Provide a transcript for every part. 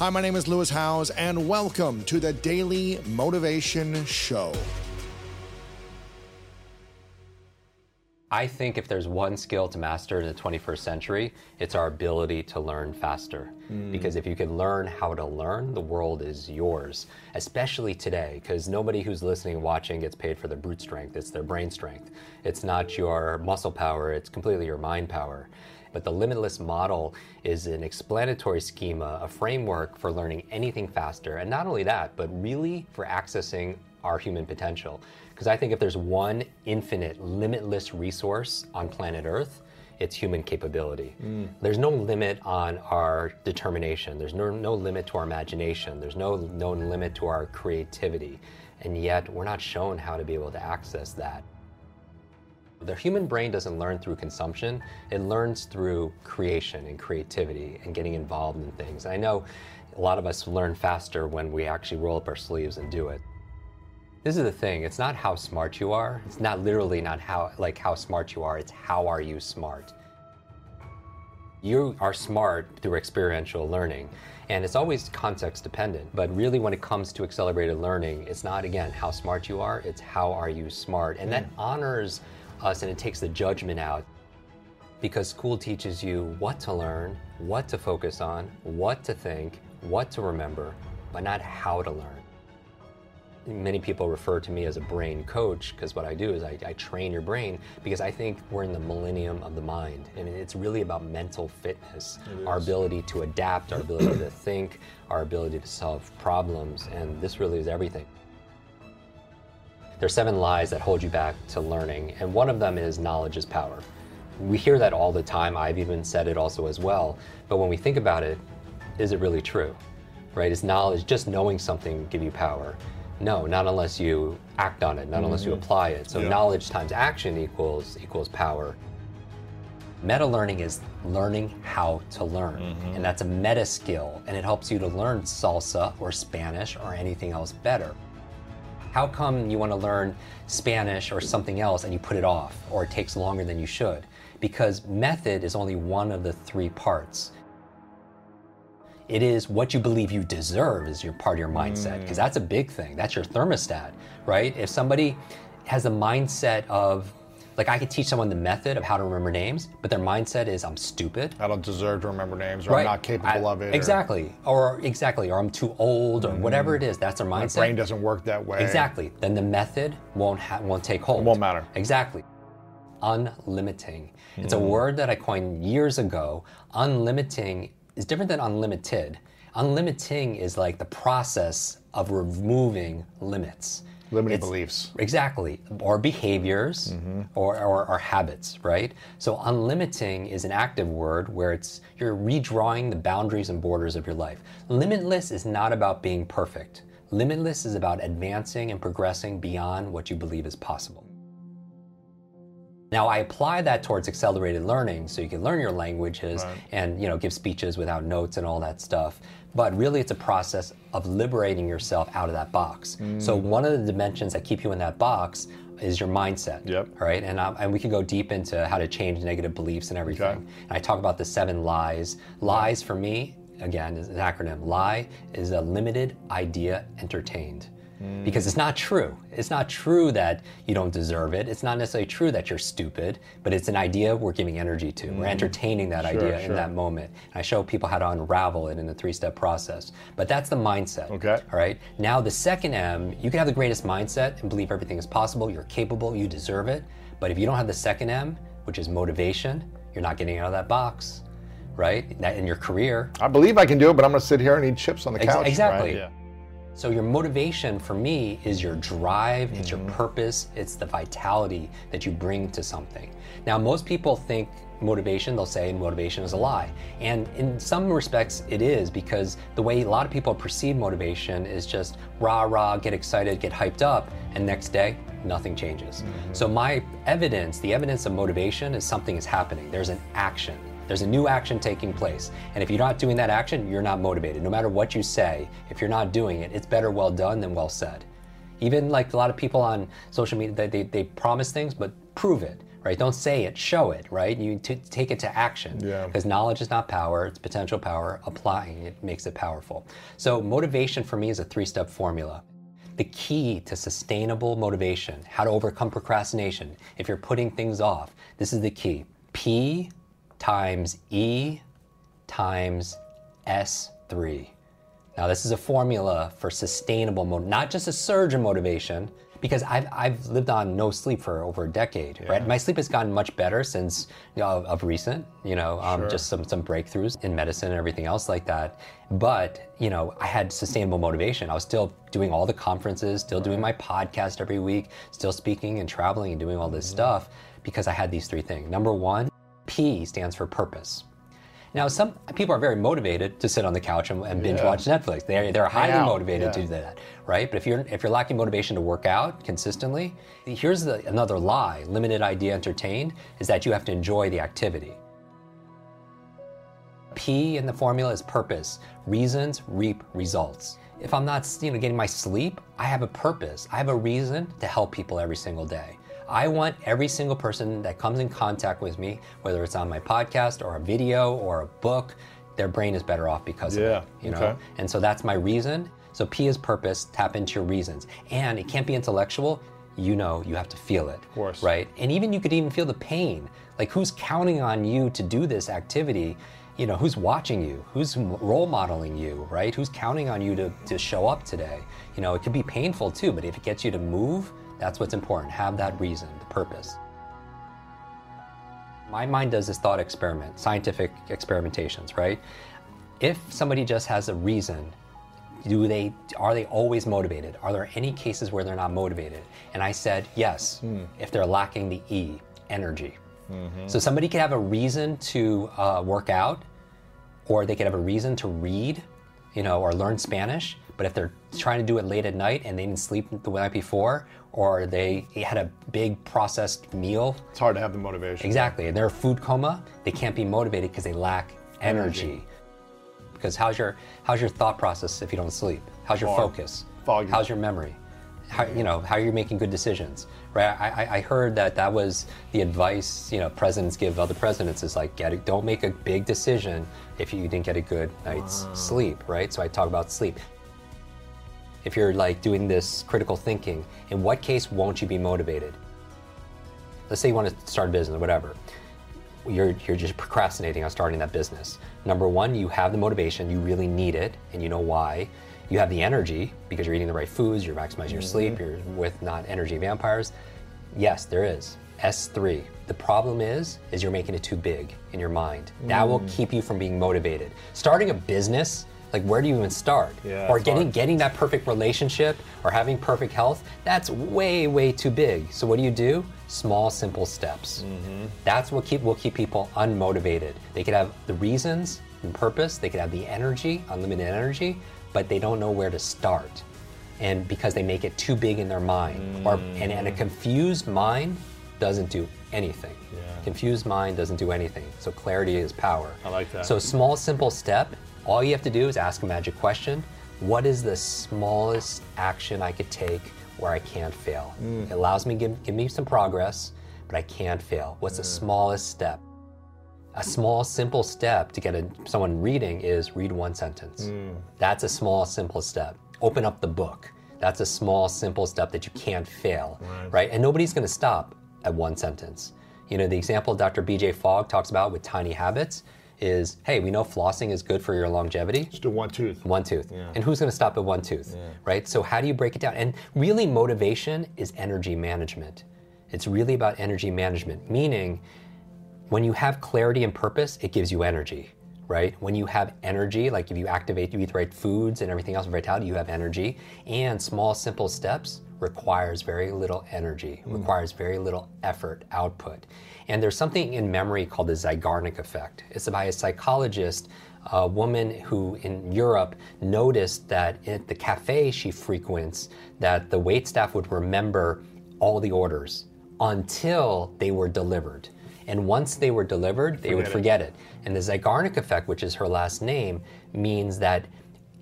Hi, my name is Lewis Howes, and welcome to the Daily Motivation Show. I think if there's one skill to master in the 21st century, it's our ability to learn faster. Because if you can learn how to learn, the world is yours, especially today, because nobody who's listening and watching gets paid for their brute strength. It's their brain strength. It's not your muscle power. It's completely your mind power. But the limitless model is an explanatory schema, a framework for learning anything faster. And not only that, but really for accessing our human potential. Because I think if there's one infinite, limitless resource on planet Earth, it's human capability. There's no limit on our determination. There's no limit to our imagination. There's no known limit to our creativity. And yet we're not shown how to be able to access that. The human brain doesn't learn through consumption. It learns through creation and creativity and getting involved in things. And I know a lot of us learn faster when we actually roll up our sleeves and do it. This is the thing, it's not how smart you are. It's not literally not how, like how smart you are, it's how are you smart. You are smart through experiential learning, and it's always context dependent, but really when it comes to accelerated learning, it's not, again, how smart you are, it's how are you smart. And that honors us and it takes the judgment out, because school teaches you what to learn, what to focus on, what to think, what to remember, but not how to learn. Many people refer to me as a brain coach, because what I do is I train your brain, because I think we're in the millennium of the mind, and it's really about mental fitness, our ability to adapt, our ability to think, our ability to solve problems, and this really is everything. There are 7 lies that hold you back to learning, and one of them is knowledge is power. We hear that all the time. I've even said it also as well, but when we think about it, is it really true, right? Is knowledge, just knowing something, give you power? No, not unless you act on it, not unless you apply it. So knowledge times action equals power. Meta learning is learning how to learn, and that's a meta skill, and it helps you to learn salsa or Spanish or anything else better. How come you want to learn Spanish or something else and you put it off, or it takes longer than you should? Because method is only one of the 3 parts. It is what you believe you deserve is your part of your mindset, because that's a big thing. That's your thermostat, right? If somebody has a mindset of, like, I could teach someone the method of how to remember names, but their mindset is, I'm stupid. I don't deserve to remember names, or right. I'm not capable of it. Exactly, or I'm too old, or whatever it is, that's their mindset. My brain doesn't work that way. Exactly, then the method won't take hold. It won't matter. Exactly. Unlimiting. It's a word that I coined years ago. Unlimiting is different than unlimited. Unlimiting is like the process of removing limits. Limiting beliefs. Exactly, or behaviors, or habits, right? So unlimiting is an active word where you're redrawing the boundaries and borders of your life. Limitless is not about being perfect. Limitless is about advancing and progressing beyond what you believe is possible. Now, I apply that towards accelerated learning, so you can learn your languages and give speeches without notes and all that stuff. But really, it's a process of liberating yourself out of that box. So one of the dimensions that keep you in that box is your mindset, right? And we can go deep into how to change negative beliefs and everything. And I talk about the 7 lies. Lies, for me, again, is an acronym. Lie is a limited idea entertained. Because it's not true. It's not true that you don't deserve it. It's not necessarily true that you're stupid, but it's an idea we're giving energy to. We're entertaining that idea in that moment. And I show people how to unravel it in the 3-step process. But that's the mindset. All right. Now the second M, you can have the greatest mindset and believe everything is possible. You're capable. You deserve it. But if you don't have the second M, which is motivation, you're not getting out of that box, right? That in your career. I believe I can do it, but I'm going to sit here and eat chips on the couch. Exactly. Right? Yeah. So your motivation, for me, is your drive, it's your purpose, it's the vitality that you bring to something. Now, most people think motivation, they'll say motivation is a lie. And in some respects, it is, because the way a lot of people perceive motivation is just rah-rah, get excited, get hyped up, and next day, nothing changes. So the evidence of motivation is something is happening. There's an action. There's a new action taking place. And if you're not doing that action, you're not motivated. No matter what you say, if you're not doing it, it's better well done than well said. Even like a lot of people on social media, they promise things, but prove it, right? Don't say it, show it, right? You take it to action. Yeah. Because knowledge is not power, it's potential power. Applying it makes it powerful. So motivation for me is a three-step formula. The key to sustainable motivation, how to overcome procrastination, if you're putting things off, this is the key. P times E times S3. Now this is a formula for sustainable, not just a surge in motivation, because I've lived on no sleep for over a decade, yeah. right? My sleep has gotten much better since of recent, you know, sure. just some breakthroughs in medicine and everything else like that. But, you know, I had sustainable motivation. I was still doing all the conferences, still doing my podcast every week, still speaking and traveling and doing all this stuff because I had these three things. Number one, P stands for purpose. Now, some people are very motivated to sit on the couch and binge yeah. watch Netflix. They're highly motivated yeah. to do that, right? But if you're lacking motivation to work out consistently, here's another lie, limited idea entertained, is that you have to enjoy the activity. P in the formula is purpose. Reasons reap results. If I'm not getting my sleep, I have a purpose. I have a reason to help people every single day. I want every single person that comes in contact with me, whether it's on my podcast or a video or a book, their brain is better off because of it, you know? And so that's my reason. So P is purpose, tap into your reasons. And it can't be intellectual, you know you have to feel it, of course. Right? And you could even feel the pain. Like who's counting on you to do this activity? You know, who's watching you? Who's role modeling you, right? Who's counting on you to show up today? You know, it could be painful too, but if it gets you to move, that's what's important. Have that reason, the purpose. My mind does this thought experiment, scientific experimentations, right? If somebody just has a reason, are they always motivated? Are there any cases where they're not motivated? And I said, yes, if they're lacking the E, energy. Mm-hmm. So somebody could have a reason to work out, or they could have a reason to read, you know, or learn Spanish. But if they're trying to do it late at night and they didn't sleep the night before, or they had a big processed meal. It's hard to have the motivation. Exactly. And they're in a food coma, they can't be motivated because they lack energy. Because how's your thought process if you don't sleep? How's your focus? Foggy. How's your memory? How you're making good decisions, right? I heard that was the advice, you know, presidents give other presidents is like, don't make a big decision if you didn't get a good night's sleep, right? So I talk about sleep. If you're like doing this critical thinking, in what case won't you be motivated? Let's say you want to start a business, whatever. You're just procrastinating on starting that business. Number one, you have the motivation, you really need it, and you know why. You have the energy because you're eating the right foods, you're maximizing your sleep, you're with not energy vampires. Yes, there is. S3. The problem is you're making it too big in your mind. That will keep you from being motivated. Starting a business, like where do you even start? Yeah, or getting that perfect relationship or having perfect health, that's way, way too big. So what do you do? Small, simple steps. That's what will keep people unmotivated. They could have the reasons and purpose, they could have the energy, unlimited energy, but they don't know where to start. And because they make it too big in their mind. And a confused mind doesn't do anything. Yeah. Confused mind doesn't do anything. So clarity is power. I like that. So small, simple step. All you have to do is ask a magic question. What is the smallest action I could take where I can't fail? It allows me to give me some progress, but I can't fail. What's the smallest step? A small, simple step to get someone reading is read one sentence. That's a small, simple step. Open up the book. That's a small, simple step that you can't fail, right? And nobody's gonna stop at one sentence. You know, the example Dr. BJ Fogg talks about with tiny habits is, hey, we know flossing is good for your longevity. Just do one tooth. One tooth. Yeah. And who's gonna stop at one tooth, right? So how do you break it down? And really motivation is energy management. It's really about energy management, meaning when you have clarity and purpose, it gives you energy, right? When you have energy, like if you eat the right foods and everything else, vitality, you have energy. And small, simple steps requires very little energy, requires very little effort, output. And there's something in memory called the Zygarnik effect. It's by a psychologist, a woman who in Europe noticed that at the cafe she frequents, that the waitstaff would remember all the orders until they were delivered. And once they were delivered, they would forget it. And the Zygarnik effect, which is her last name, means that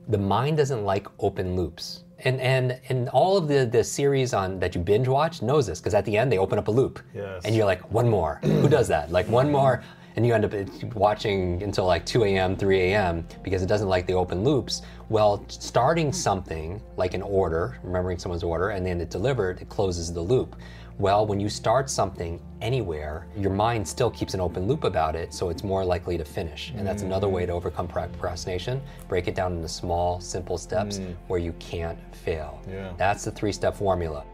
the mind doesn't like open loops. And all of the series on that you binge watch knows this, because at the end they open up a loop. Yes. And you're like, one more. Who does that? Like, one more. And you end up watching until like 2 a.m., 3 a.m. because it doesn't like the open loops. Well, starting something like an order, remembering someone's order, and then it delivered, it closes the loop. Well, when you start something anywhere, your mind still keeps an open loop about it, so it's more likely to finish. And that's another way to overcome procrastination. Break it down into small, simple steps where you can't fail. Yeah. That's the three-step formula.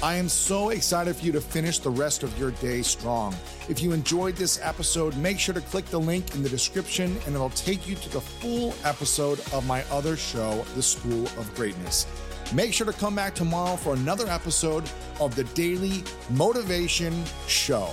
I am so excited for you to finish the rest of your day strong. If you enjoyed this episode, make sure to click the link in the description and it'll take you to the full episode of my other show, The School of Greatness. Make sure to come back tomorrow for another episode of the Daily Motivation Show.